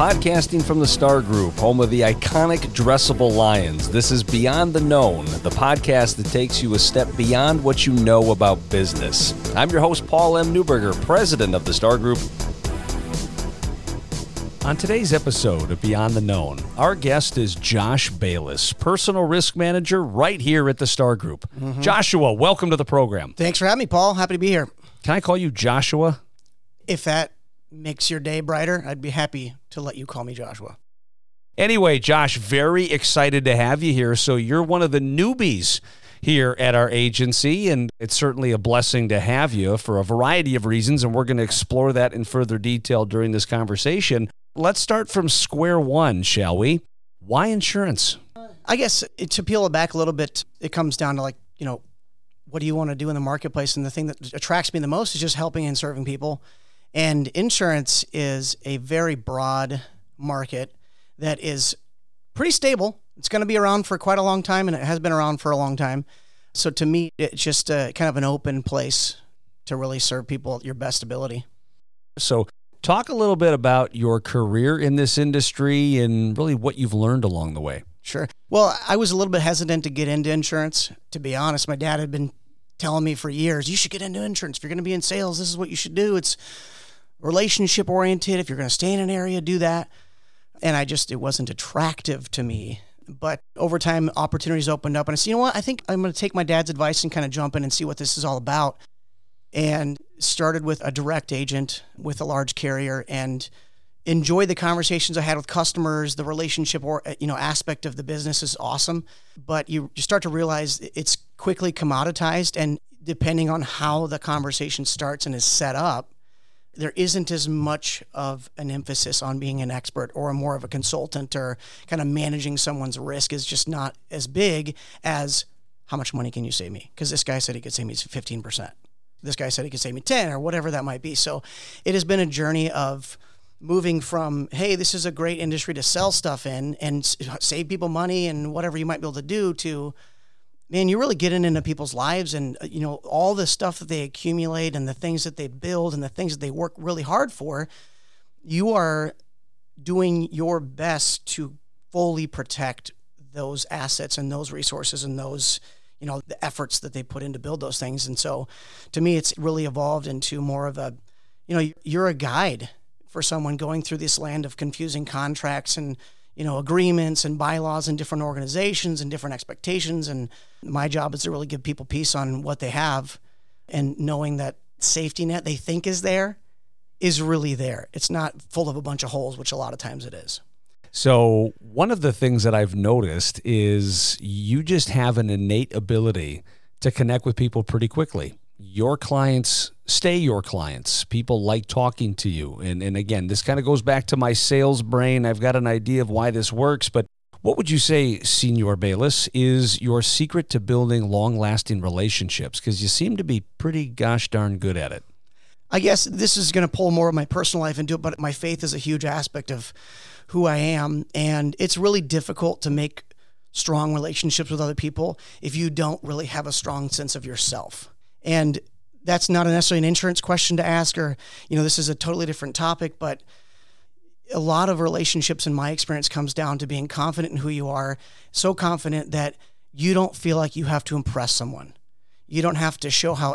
Podcasting from the Star Group, home of the iconic Dressable Lions, this is Beyond the Known, the podcast that takes you a step beyond what you know about business. I'm your host, Paul M. Neuberger, president of the Star Group. On today's episode of Beyond the Known, our guest is Josh Bayless, personal risk manager right here at the Star Group. Mm-hmm. Joshua, welcome to the program. Thanks for having me, Paul. Happy to be here. Can I call you Joshua? If that makes your day brighter, I'd be happy to let you call me Joshua. Anyway, Josh, very excited to have you here. So you're one of the newbies here at our agency, and it's certainly a blessing to have you for a variety of reasons, and we're going to explore that in further detail during this conversation. Let's start from square one, shall we? Why insurance? I guess to peel it back a little bit, it comes down to, like, you know, what do you want to do in the marketplace? And the thing that attracts me the most is just helping and serving people. And insurance is a very broad market that is pretty stable. It's going to be around for quite a long time, and it has been around for a long time. So to me, it's just kind of an open place to really serve people at your best ability. So talk a little bit about your career in this industry and really what you've learned along the way. Sure. Well, I was a little bit hesitant to get into insurance. To be honest, my dad had been telling me for years, you should get into insurance. If you're going to be in sales, this is what you should do. It's relationship oriented. If you're going to stay in an area, do that. And it wasn't attractive to me. But over time, opportunities opened up. And I said, you know what? I think I'm going to take my dad's advice and kind of jump in and see what this is all about. And started with a direct agent with a large carrier and enjoyed the conversations I had with customers. The relationship or, you know, aspect of the business is awesome. But you start to realize it's quickly commoditized. And depending on how the conversation starts and is set up, there isn't as much of an emphasis on being an expert or more of a consultant or kind of managing someone's risk is just not as big as how much money can you save me? Because this guy said he could save me 15%. This guy said he could save me 10 or whatever that might be. So it has been a journey of moving from, hey, this is a great industry to sell stuff in and save people money and whatever you might be able to do, to, man, you're really getting into people's lives and, you know, all the stuff that they accumulate and the things that they build and the things that they work really hard for, you are doing your best to fully protect those assets and those resources and those, you know, the efforts that they put in to build those things. And so to me, it's really evolved into more of a, you know, you're a guide for someone going through this land of confusing contracts and, you know, agreements and bylaws and different organizations and different expectations. And my job is to really give people peace on what they have and knowing that safety net they think is there is really there. It's not full of a bunch of holes, which a lot of times it is. So one of the things that I've noticed is you just have an innate ability to connect with people pretty quickly. Your clients stay your clients. People like talking to you. And again, this kind of goes back to my sales brain. I've got an idea of why this works, but what would you say, Senior Bayless, is your secret to building long-lasting relationships? Because you seem to be pretty gosh darn good at it. I guess this is going to pull more of my personal life into it, but my faith is a huge aspect of who I am. And it's really difficult to make strong relationships with other people if you don't really have a strong sense of yourself. And that's not necessarily an insurance question to ask, or, you know, this is a totally different topic, but a lot of relationships in my experience comes down to being confident in who you are, so confident that you don't feel like you have to impress someone. You don't have to show how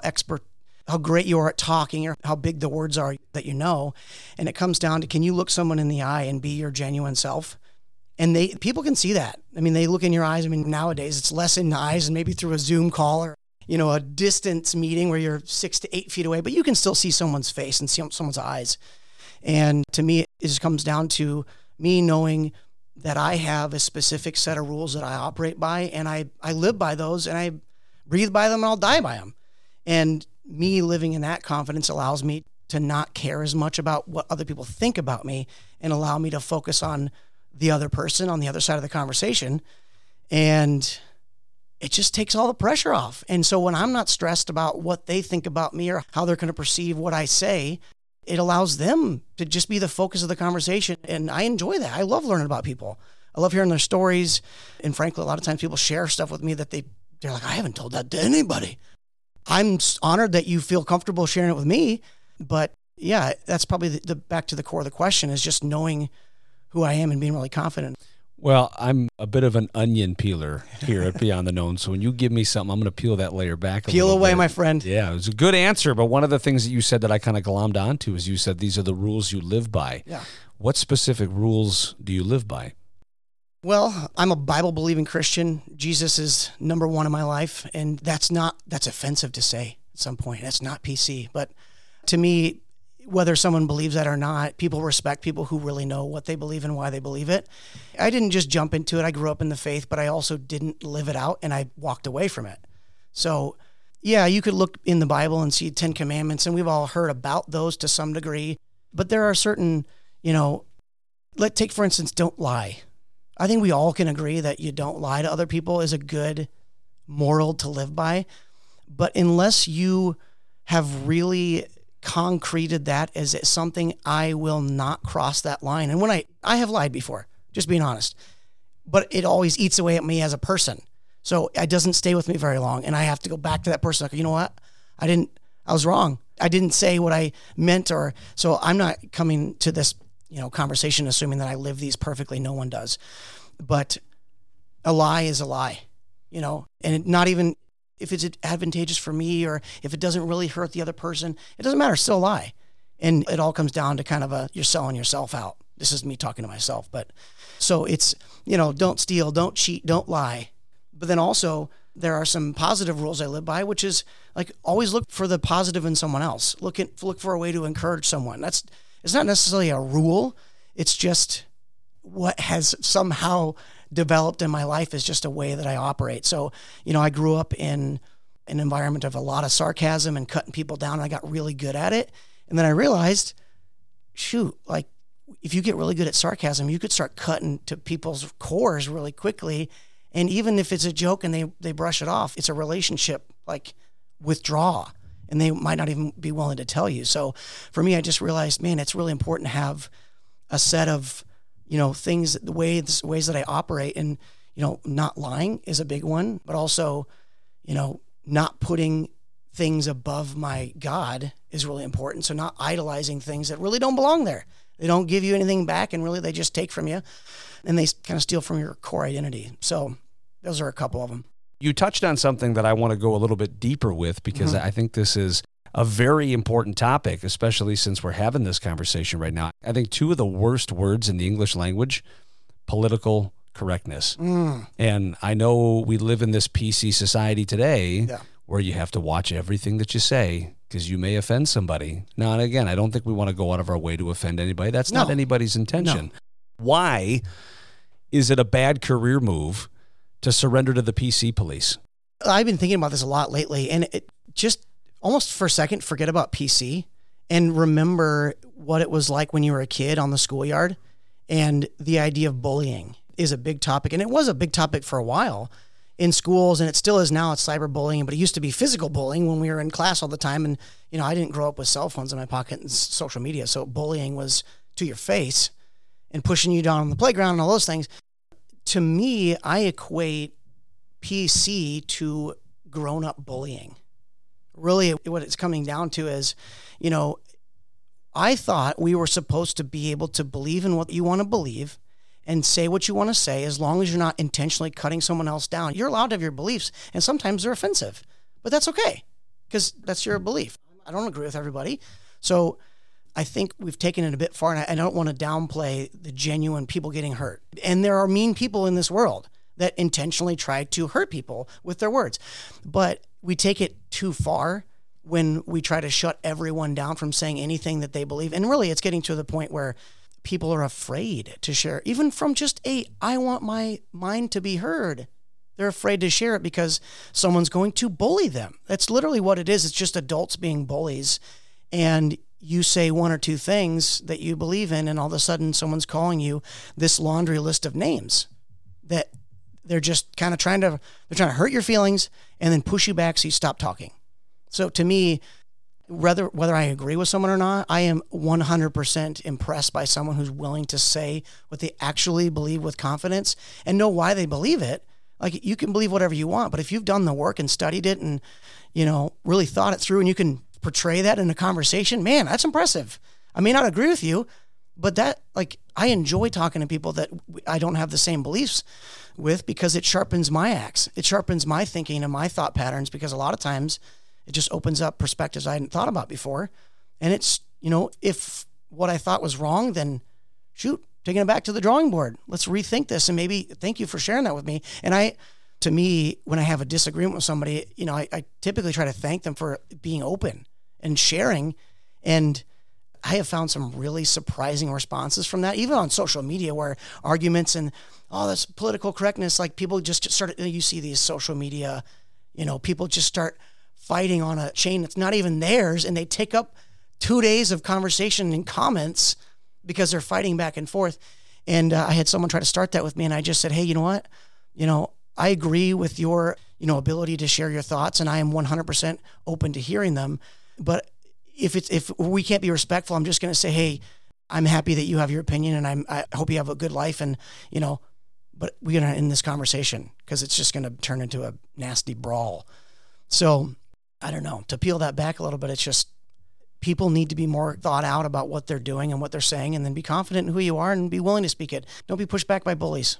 great you are at talking or how big the words are that you know. And it comes down to, can you look someone in the eye and be your genuine self? And people can see that. I mean, they look in your eyes. I mean, nowadays it's less in the eyes and maybe through a Zoom call or, you know, a distance meeting where you're 6 to 8 feet away, but you can still see someone's face and see someone's eyes. And to me, it just comes down to me knowing that I have a specific set of rules that I operate by, and I live by those and I breathe by them and I'll die by them. And me living in that confidence allows me to not care as much about what other people think about me and allow me to focus on the other person on the other side of the conversation. And it just takes all the pressure off. And so when I'm not stressed about what they think about me or how they're going to perceive what I say, it allows them to just be the focus of the conversation. And I enjoy that. I love learning about people. I love hearing their stories. And frankly, a lot of times people share stuff with me that they're like, I haven't told that to anybody. I'm honored that you feel comfortable sharing it with me. But yeah, that's probably back to the core of the question is just knowing who I am and being really confident. Well, I'm a bit of an onion peeler here at Beyond the Known, so when you give me something, I'm going to peel that layer back a little bit. Peel away, my friend. Yeah, it was a good answer, but one of the things that you said that I kind of glommed onto is you said these are the rules you live by. Yeah. What specific rules do you live by? Well, I'm a Bible-believing Christian. Jesus is number one in my life, and that's offensive to say at some point. That's not PC, but to me, whether someone believes that or not, people respect people who really know what they believe and why they believe it. I didn't just jump into it. I grew up in the faith, but I also didn't live it out, and I walked away from it. So, yeah, you could look in the Bible and see 10 commandments, and we've all heard about those to some degree. But there are certain, let's take, for instance, don't lie. I think we all can agree that you don't lie to other people is a good moral to live by. But unless you have really concreted that as something, I will not cross that line. And when I have lied before, just being honest, but it always eats away at me as a person. So it doesn't stay with me very long. And I have to go back to that person. Like, you know what? I was wrong. I didn't say what I meant. Or so I'm not coming to this, conversation, assuming that I live these perfectly. No one does, but a lie is a lie, and not even if it's advantageous for me or if it doesn't really hurt the other person, it doesn't matter, still lie. And it all comes down to kind of you're selling yourself out. This is me talking to myself, but so it's, don't steal, don't cheat, don't lie. But then also there are some positive rules I live by, which is like always look for the positive in someone else. Look for a way to encourage someone. It's not necessarily a rule. It's just what has somehow developed in my life is just a way that I operate. So, I grew up in an environment of a lot of sarcasm and cutting people down. And I got really good at it. And then I realized, if you get really good at sarcasm, you could start cutting to people's cores really quickly. And even if it's a joke and they brush it off, it's a relationship withdrawal. And they might not even be willing to tell you. So for me, I just realized, man, it's really important to have a set of things, the ways that I operate, and, not lying is a big one, but also, not putting things above my God is really important. So not idolizing things that really don't belong there. They don't give you anything back, and really they just take from you, and they kind of steal from your core identity. So those are a couple of them. You touched on something that I want to go a little bit deeper with, because I think this is a very important topic, especially since we're having this conversation right now. I think two of the worst words in the English language, political correctness. Mm. And I know we live in this PC society today where you have to watch everything that you say because you may offend somebody. Now, and again, I don't think we want to go out of our way to offend anybody. That's not anybody's intention. No. Why is it a bad career move to surrender to the PC police? I've been thinking about this a lot lately, and it just almost for a second, forget about PC and remember what it was like when you were a kid on the schoolyard. And the idea of bullying is a big topic. And it was a big topic for a while in schools, and it still is now. It's cyberbullying, but it used to be physical bullying when we were in class all the time. And, I didn't grow up with cell phones in my pocket and social media. So bullying was to your face and pushing you down on the playground and all those things. To me, I equate PC to grown-up bullying. Really, what it's coming down to is, I thought we were supposed to be able to believe in what you want to believe and say what you want to say, as long as you're not intentionally cutting someone else down. You're allowed to have your beliefs, and sometimes they're offensive, but that's okay because that's your belief. I don't agree with everybody. So I think we've taken it a bit far, and I don't want to downplay the genuine people getting hurt. And there are mean people in this world that intentionally try to hurt people with their words. But we take it too far when we try to shut everyone down from saying anything that they believe. And really, it's getting to the point where people are afraid to share, even from just I want my mind to be heard. They're afraid to share it because someone's going to bully them. That's literally what it is. It's just adults being bullies. And you say one or two things that you believe in, and all of a sudden someone's calling you this laundry list of names that they're just kind of trying to hurt your feelings and then push you back so you stop talking. So to me, whether I agree with someone or not, I am 100% impressed by someone who's willing to say what they actually believe with confidence and know why they believe it. Like, you can believe whatever you want, but if you've done the work and studied it and, really thought it through, and you can portray that in a conversation, man, that's impressive. I may not agree with you, But that, like, I enjoy talking to people that I don't have the same beliefs with, because it sharpens my axe. It sharpens my thinking and my thought patterns, because a lot of times it just opens up perspectives I hadn't thought about before. And it's, you know, if what I thought was wrong, then shoot, taking it back to the drawing board. Let's rethink this. And maybe, thank you for sharing that with me. And to me, when I have a disagreement with somebody, you know, I typically try to thank them for being open and sharing. And I have found some really surprising responses from that, even on social media, where arguments and, oh, that's political correctness. Like, people just start, you see these social media, you know, people just start fighting on a chain that's not even theirs. And they take up 2 days of conversation and comments because they're fighting back and forth. And I had someone try to start that with me. And I just said, hey, you know what? You know, I agree with your, you know, ability to share your thoughts. And I am 100% open to hearing them. But if we can't be respectful, I'm just going to say, hey, I'm happy that you have your opinion, and I hope you have a good life, and, you know, but we're going to end this conversation, because it's just going to turn into a nasty brawl. So I don't know, to peel that back a little bit, it's just, people need to be more thought out about what they're doing and what they're saying, and then be confident in who you are and be willing to speak it. Don't be pushed back by bullies.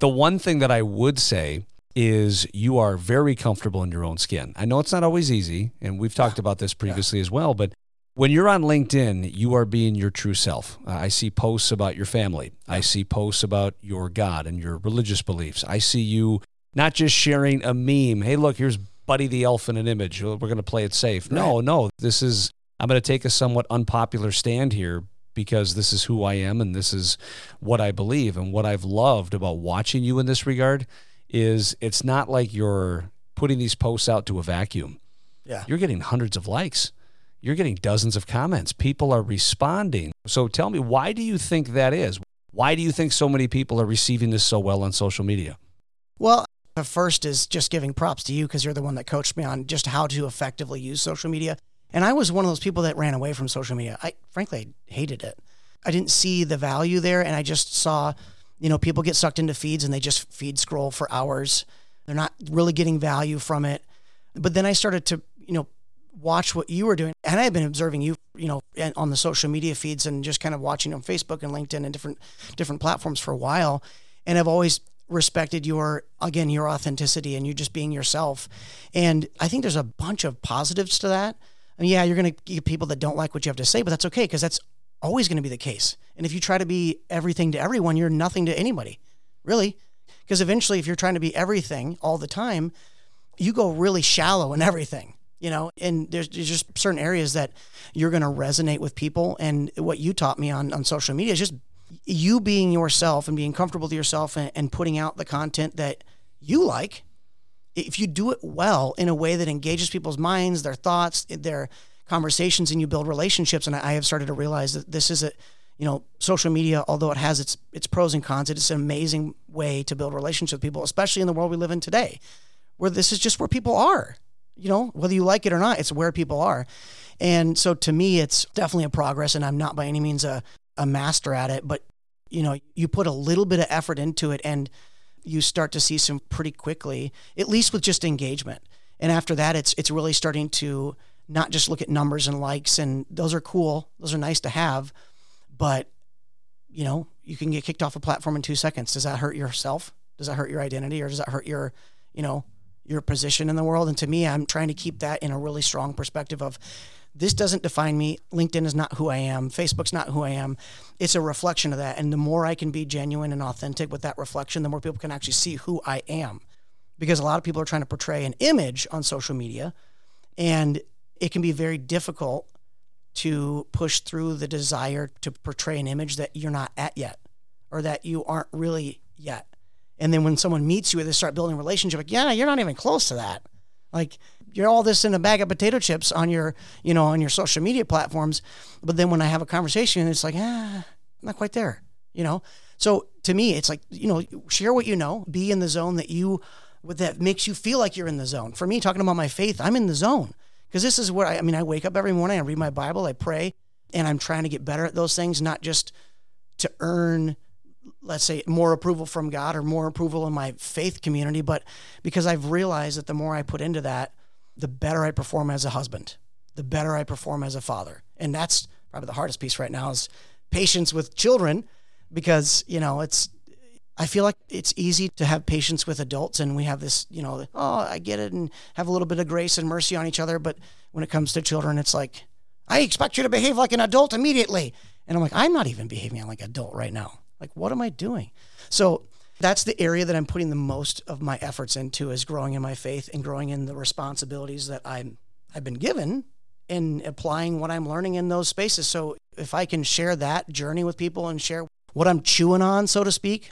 The one thing that I would say is you are very comfortable in your own skin. I know it's not always easy, and we've talked about this previously as well, but when you're on LinkedIn, you are being your true self. I see posts about your family. I see posts about your God and your religious beliefs. I see you not just sharing a meme. Hey, look, here's Buddy the Elf in an image. We're going to play it safe. Right. No, this is, I'm going to take a somewhat unpopular stand here, because this is who I am, and this is what I believe. And what I've loved about watching you in this regard is it's not like you're putting these posts out to a vacuum. Yeah. You're getting hundreds of likes. You're getting dozens of comments. People are responding. So tell me, why do you think that is? Why do you think so many people are receiving this so well on social media? Well, the first is just giving props to you, because you're the one that coached me on just how to effectively use social media. And I was one of those people that ran away from social media. I frankly hated it. I didn't see the value there, and I just saw, you know, people get sucked into feeds and they just feed scroll for hours. They're not really getting value from it. But then I started to, you know, watch what you were doing. And I had been observing you, you know, on the social media feeds and just kind of watching on Facebook and LinkedIn and different platforms for a while. And I've always respected your authenticity and you just being yourself. And I think there's a bunch of positives to that. And yeah, you're going to get people that don't like what you have to say, but that's okay, because that's always going to be the case. And if you try to be everything to everyone, you're nothing to anybody, really. Because eventually, if you're trying to be everything all the time, you go really shallow in everything, you know, and there's just certain areas that you're going to resonate with people. And what you taught me on social media is just you being yourself and being comfortable to yourself and putting out the content that you like. If you do it well in a way that engages people's minds, their thoughts, their conversations, and you build relationships. And I have started to realize that this is a, you know, social media, although it has its pros and cons, it's an amazing way to build relationships with people, especially in the world we live in today, where this is just where people are, you know, whether you like it or not, it's where people are. And so to me, it's definitely a progress, and I'm not by any means a master at it, but you know, you put a little bit of effort into it and you start to see some pretty quickly, at least with just engagement. And after that, it's really starting to not just look at numbers and likes, and those are cool. Those are nice to have, but you know, you can get kicked off a platform in 2 seconds. Does that hurt yourself? Does that hurt your identity? Or does that hurt your, you know, your position in the world? And to me, I'm trying to keep that in a really strong perspective of this doesn't define me. LinkedIn is not who I am. Facebook's not who I am. It's a reflection of that. And the more I can be genuine and authentic with that reflection, the more people can actually see who I am, because a lot of people are trying to portray an image on social media, and it can be very difficult to push through the desire to portray an image that you're not at yet, or that you aren't really yet. And then when someone meets you and they start building a relationship, like, yeah, you're not even close to that. Like, you're all this in a bag of potato chips on your, you know, on your social media platforms. But then when I have a conversation, it's like, I'm not quite there, you know? So to me, it's like, you know, share what you know, be in the zone that makes you feel like you're in the zone. For me, talking about my faith, I'm in the zone. Because this is where I wake up every morning, I read my Bible, I pray, and I'm trying to get better at those things, not just to earn, let's say, more approval from God or more approval in my faith community, but because I've realized that the more I put into that, the better I perform as a husband, the better I perform as a father. And that's probably the hardest piece right now, is patience with children because, you know, I feel like it's easy to have patience with adults and we have this, you know, oh, I get it and have a little bit of grace and mercy on each other. But when it comes to children, it's like, I expect you to behave like an adult immediately. And I'm like, I'm not even behaving like an adult right now. Like, what am I doing? So that's the area that I'm putting the most of my efforts into is growing in my faith and growing in the responsibilities that I've been given and applying what I'm learning in those spaces. So if I can share that journey with people and share what I'm chewing on, so to speak,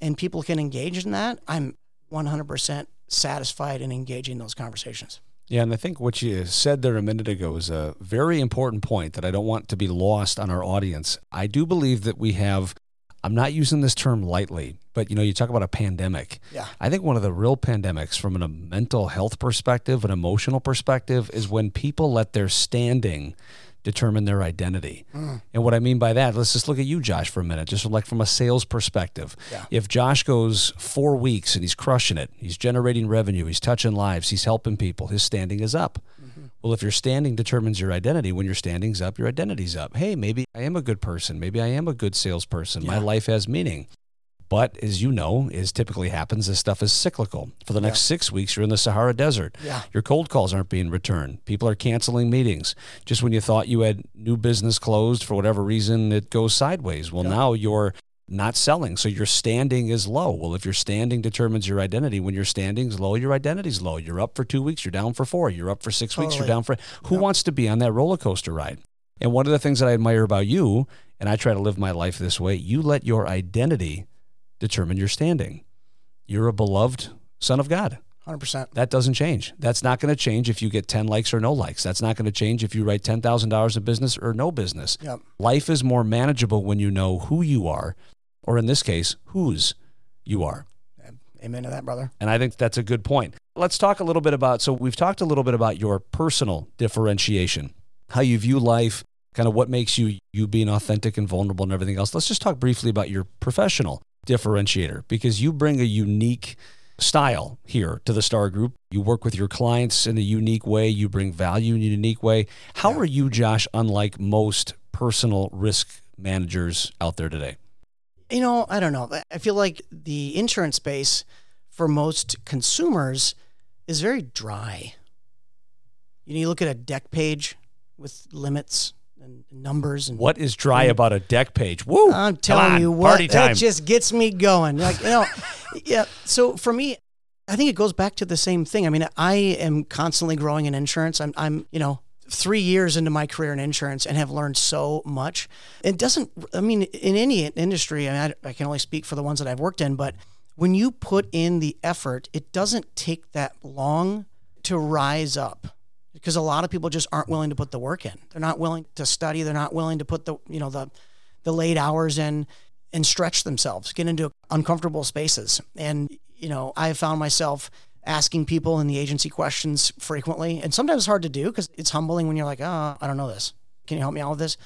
and people can engage in that, I'm 100% satisfied in engaging those conversations. Yeah, and I think what you said there a minute ago is a very important point that I don't want to be lost on our audience. I do believe that we have, I'm not using this term lightly, but you know, you talk about a pandemic. Yeah. I think one of the real pandemics from a mental health perspective, an emotional perspective, is when people let their standing determine their identity. Mm. And what I mean by that, let's just look at you, Josh, for a minute, just like from a sales perspective. Yeah. If Josh goes 4 weeks and he's crushing it, he's generating revenue, he's touching lives, he's helping people, his standing is up. Mm-hmm. Well, if your standing determines your identity, when your standing's up, your identity's up. Hey, maybe I am a good person. Maybe I am a good salesperson. Yeah. My life has meaning. But as you know, as typically happens, this stuff is cyclical. For the next 6 weeks, you're in the Sahara Desert. Yeah. Your cold calls aren't being returned. People are canceling meetings. Just when you thought you had new business closed, for whatever reason, it goes sideways. Well, now you're not selling, so your standing is low. Well, if your standing determines your identity, when your standing's low, your identity's low. You're up for 2 weeks, you're down for 4. You're up for 6 weeks, you're down for... Who wants to be on that roller coaster ride? And one of the things that I admire about you, and I try to live my life this way, you let your identity determine your standing. You're a beloved son of God. 100%. That doesn't change. That's not going to change if you get 10 likes or no likes. That's not going to change if you write $10,000 in business or no business. Yep. Life is more manageable when you know who you are, or in this case, whose you are. Amen to that, brother. And I think that's a good point. Let's talk a little bit about, so we've talked a little bit about your personal differentiation, how you view life, kind of what makes you being authentic and vulnerable and everything else. Let's just talk briefly about your professional differentiator, because you bring a unique style here to the Star Group. You work with your clients in a unique way. You bring value in a unique way. How are you, Josh, unlike most personal risk managers out there today? You know, I don't know. I feel like the insurance space for most consumers is very dry. You look at a deck page with limits and numbers. And what is dry about a deck page? Woo! I'm telling you what, it just gets me going. Like, you know, yeah. So for me, I think it goes back to the same thing. I mean, I am constantly growing in insurance. I'm, you know, 3 years into my career in insurance and have learned so much. It doesn't, I mean, in any industry, I mean, I can only speak for the ones that I've worked in, but when you put in the effort, it doesn't take that long to rise up. Because a lot of people just aren't willing to put the work in. They're not willing to study. They're not willing to put the late hours in and stretch themselves, get into uncomfortable spaces. And, you know, I found myself asking people in the agency questions frequently. And sometimes it's hard to do because it's humbling when you're like, oh, I don't know this. Can you help me out with this?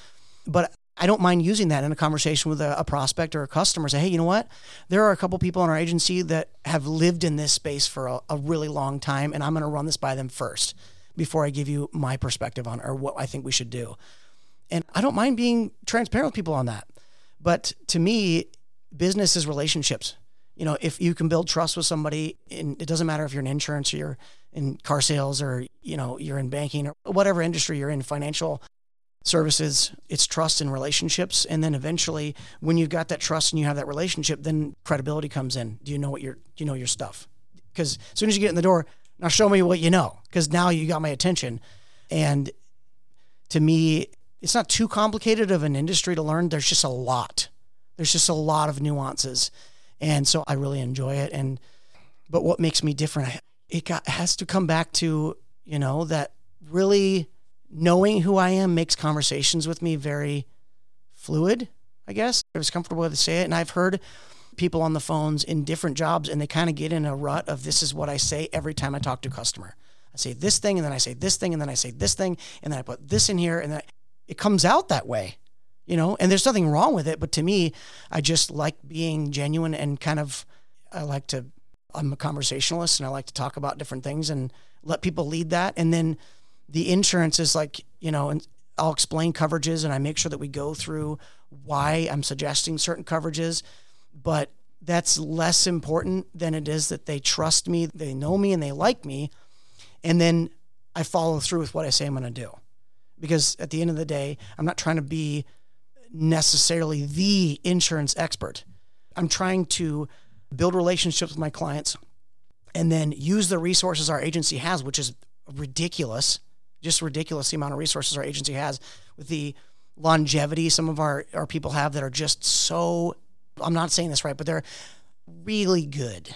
But I don't mind using that in a conversation with a prospect or a customer. Say, hey, you know what? There are a couple people in our agency that have lived in this space for a really long time, and I'm going to run this by them first before I give you my perspective on or what I think we should do. And I don't mind being transparent with people on that. But to me, business is relationships. You know, if you can build trust with somebody, and it doesn't matter if you're in insurance or you're in car sales or, you know, you're in banking or whatever industry you're in, financial services, it's trust and relationships. And then eventually when you've got that trust and you have that relationship, then credibility comes in. Do you know your stuff? Because as soon as you get in the door, now show me what you know, because now you got my attention. And to me, it's not too complicated of an industry to learn. There's just a lot. There's just a lot of nuances. And so I really enjoy it. But what makes me different, has to come back to, you know, that really knowing who I am makes conversations with me very fluid, I guess. I was comfortable with to say it. And I've heard people on the phones in different jobs, and they kind of get in a rut of this is what I say every time I talk to a customer. I say this thing, and then I say this thing, and then I say this thing, and then I put this in here, and then it comes out that way, you know, and there's nothing wrong with it. But to me, I just like being genuine and I'm a conversationalist, and I like to talk about different things and let people lead that. And then the insurance is like, you know, and I'll explain coverages, and I make sure that we go through why I'm suggesting certain coverages, but that's less important than it is that they trust me, they know me, and they like me, and then I follow through with what I say I'm going to do. Because at the end of the day, I'm not trying to be necessarily the insurance expert. I'm trying to build relationships with my clients and then use the resources our agency has, which is ridiculous, just ridiculous the amount of resources our agency has with the longevity some of our people have that are just so, I'm not saying this right, but they're really good,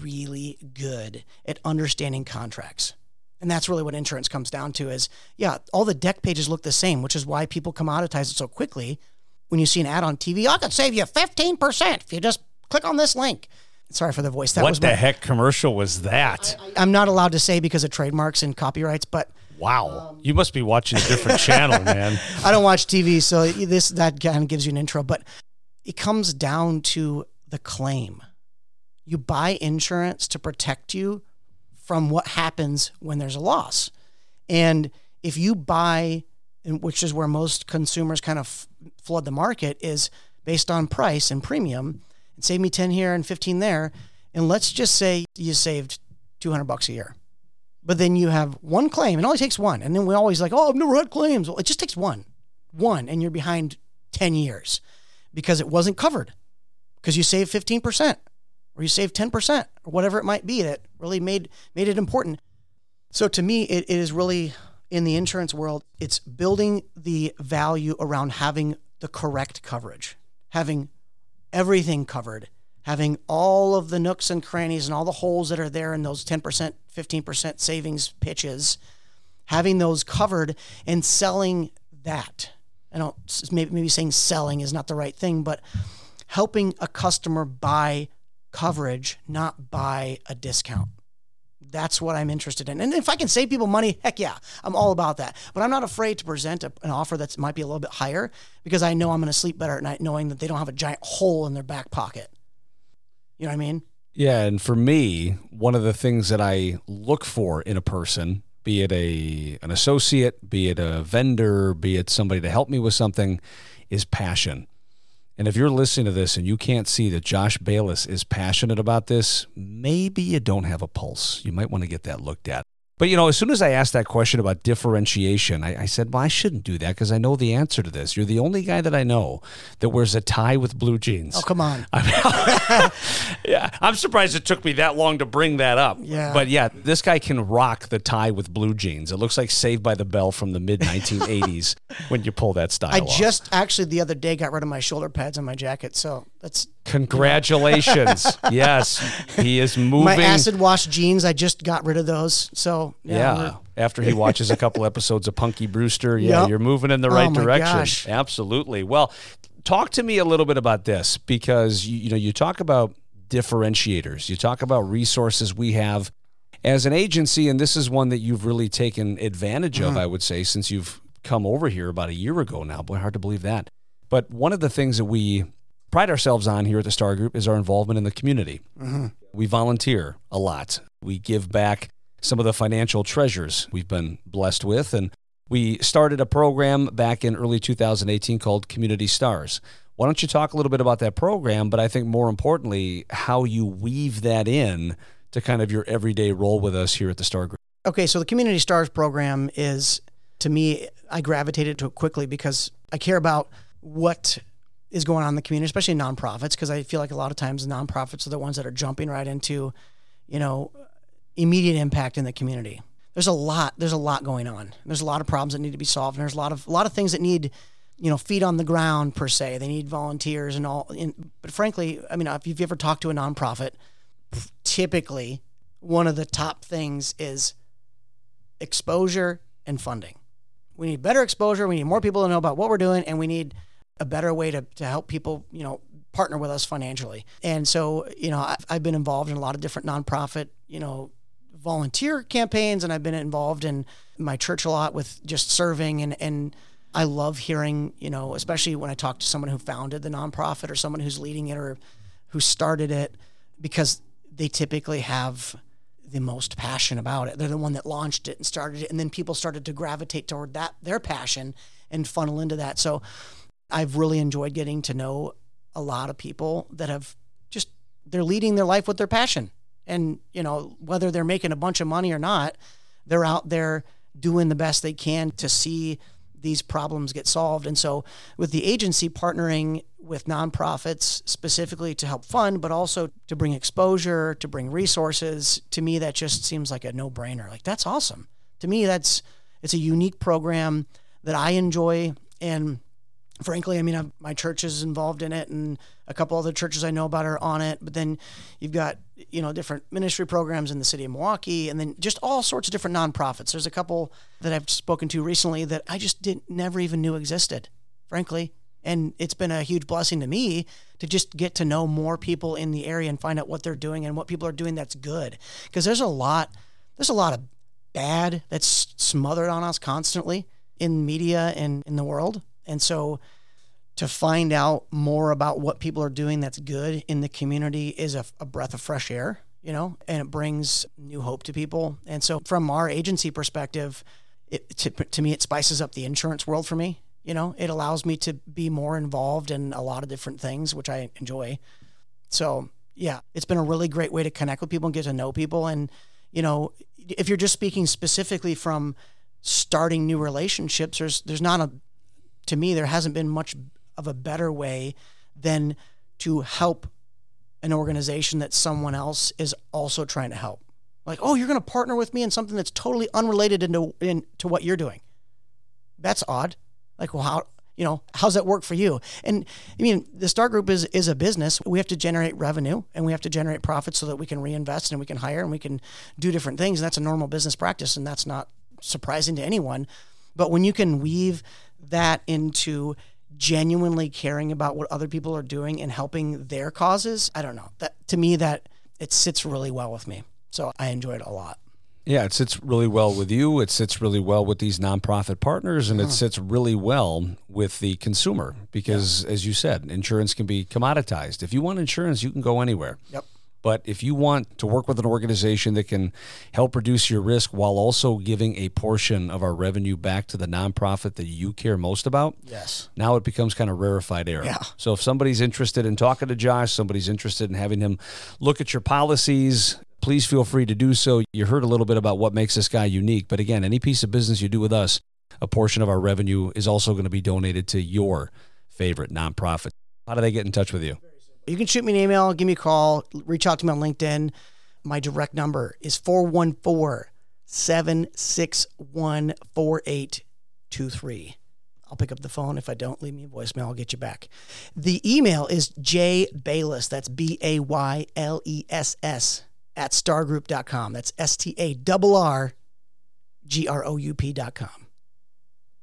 really good at understanding contracts. And that's really what insurance comes down to is, yeah, all the deck pages look the same, which is why people commoditize it so quickly. When you see an ad on TV, I could save you 15% if you just click on this link. Sorry for the voice. That was what the heck commercial was that? I'm not allowed to say because of trademarks and copyrights, but... Wow. You must be watching a different channel, man. I don't watch TV, so that kind of gives you an intro, but it comes down to the claim. You buy insurance to protect you from what happens when there's a loss. And if you buy, which is where most consumers kind of flood the market, is based on price and premium, and save me 10 here and 15 there, and let's just say you saved $200 a year. But then you have one claim, it only takes one. And then we always like, oh, I've never had claims. Well, it just takes one, and you're behind 10 years because it wasn't covered, because you saved 15%. Or you save 10%, or whatever it might be that really made it important. So to me, it is really, in the insurance world, it's building the value around having the correct coverage, having everything covered, having all of the nooks and crannies and all the holes that are there in those 10%, 15% savings pitches, having those covered and selling that. I don't, maybe saying selling is not the right thing, but helping a customer buy coverage, not buy a discount. That's what I'm interested in. And if I can save people money, heck yeah, I'm all about that. But I'm not afraid to present an offer that might be a little bit higher, because I know I'm going to sleep better at night knowing that they don't have a giant hole in their back pocket. You know what I mean? Yeah. And for me, one of the things that I look for in a person, be it an associate, be it a vendor, be it somebody to help me with something, is passion. And if you're listening to this and you can't see that Josh Bayless is passionate about this, maybe you don't have a pulse. You might want to get that looked at. But, you know, as soon as I asked that question about differentiation, I said, well, I shouldn't do that because I know the answer to this. You're the only guy that I know that wears a tie with blue jeans. Oh, come on. Yeah, I'm surprised it took me that long to bring that up. Yeah. But, yeah, this guy can rock the tie with blue jeans. It looks like Saved by the Bell from the mid-1980s when you pull that style off. I just actually the other day got rid of my shoulder pads on my jacket, so that's... Congratulations. Yes. He is moving. My acid wash jeans, I just got rid of those. So yeah. After he watches a couple episodes of Punky Brewster, yeah, You're moving in the right direction. Gosh. Absolutely. Well, talk to me a little bit about this, because you talk about differentiators. You talk about resources we have as an agency, and this is one that you've really taken advantage of, I would say, since you've come over here about a year ago now. Boy, hard to believe that. But one of the things that we pride ourselves on here at the Star Group is our involvement in the community. Mm-hmm. We volunteer a lot. We give back some of the financial treasures we've been blessed with. And we started a program back in early 2018 called Community Stars. Why don't you talk a little bit about that program, but I think more importantly, how you weave that in to kind of your everyday role with us here at the Star Group. Okay, so the Community Stars program is, to me, I gravitated to it quickly because I care about what is going on in the community, especially nonprofits, because I feel like a lot of times nonprofits are the ones that are jumping right into, immediate impact in the community. There's a lot going on. There's a lot of problems that need to be solved, and there's a lot of things that need, feet on the ground per se. They need volunteers and all. But frankly, I mean, if you've ever talked to a nonprofit, typically one of the top things is exposure and funding. We need better exposure. We need more people to know about what we're doing, and we need a better way to help people, partner with us financially. And so, I've been involved in a lot of different nonprofit, volunteer campaigns, and I've been involved in my church a lot with just serving. And I love hearing, especially when I talk to someone who founded the nonprofit or someone who's leading it or who started it, because they typically have the most passion about it. They're the one that launched it and started it, and then people started to gravitate toward that, their passion, and funnel into that. So I've really enjoyed getting to know a lot of people that have just, they're leading their life with their passion. And, you know, whether they're making a bunch of money or not, they're out there doing the best they can to see these problems get solved. And so with the agency, partnering with nonprofits specifically to help fund, but also to bring exposure, to bring resources, to me, that just seems like a no-brainer. Like, that's awesome. To me, it's a unique program that I enjoy. And frankly, I mean, my church is involved in it, and a couple other churches I know about are on it. But then you've got, you know, different ministry programs in the city of Milwaukee, and then just all sorts of different nonprofits. There's a couple that I've spoken to recently that I just never even knew existed, frankly. And it's been a huge blessing to me to just get to know more people in the area and find out what they're doing and what people are doing that's good. Because there's a lot of bad that's smothered on us constantly in media and in the world. And so to find out more about what people are doing that's good in the community is a breath of fresh air, you know, and it brings new hope to people. And so from our agency perspective, to me, it spices up the insurance world for me. You know, it allows me to be more involved in a lot of different things, which I enjoy. So, yeah, it's been a really great way to connect with people and get to know people. And, you know, if you're just speaking specifically from starting new relationships, there's not a... to me, there hasn't been much of a better way than to help an organization that someone else is also trying to help. Like, oh, you're going to partner with me in something that's totally unrelated to what you're doing. That's odd. Like, well, how, you know, how's that work for you? And I mean, the Star Group is a business. We have to generate revenue, and we have to generate profits so that we can reinvest, and we can hire, and we can do different things. And that's a normal business practice, and that's not surprising to anyone. But when you can weave that into genuinely caring about what other people are doing and helping their causes, I don't know. That, to me, that it sits really well with me. So I enjoy it a lot. Yeah, it sits really well with you. It sits really well with these nonprofit partners, and it sits really well with the consumer because, as you said, insurance can be commoditized. If you want insurance, you can go anywhere. Yep. But if you want to work with an organization that can help reduce your risk while also giving a portion of our revenue back to the nonprofit that you care most about, yes, now it becomes kind of rarefied air. Yeah. So if somebody's interested in talking to Josh, somebody's interested in having him look at your policies, please feel free to do so. You heard a little bit about what makes this guy unique. But again, any piece of business you do with us, a portion of our revenue is also going to be donated to your favorite nonprofit. How do they get in touch with you? You can shoot me an email, give me a call, reach out to me on LinkedIn. My direct number is 414-761-4823. I'll pick up the phone. If I don't, leave me a voicemail. I'll get you back. The email is jbayless, that's Bayless, @stargroup.com. That's stargroup.com.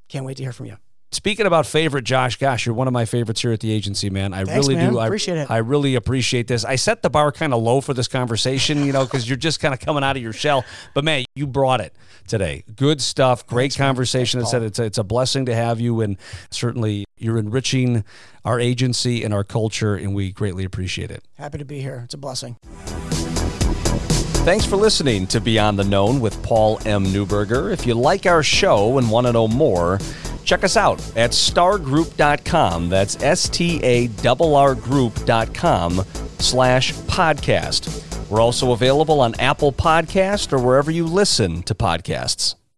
Can't wait to hear from you. Speaking about favorite, Josh, gosh, you're one of my favorites here at the agency, man. Thanks, really, man. I appreciate it. I really appreciate this. I set the bar kind of low for this conversation, you know, because you're just kind of coming out of your shell. But, man, you brought it today. Good stuff. Great conversation. Thanks, it's a blessing to have you, and certainly you're enriching our agency and our culture, and we greatly appreciate it. Happy to be here. It's a blessing. Thanks for listening to Beyond the Known with Paul M. Neuberger. If you like our show and want to know more, check us out at stargroup.com. That's stargroup.com/podcast. We're also available on Apple Podcasts or wherever you listen to podcasts.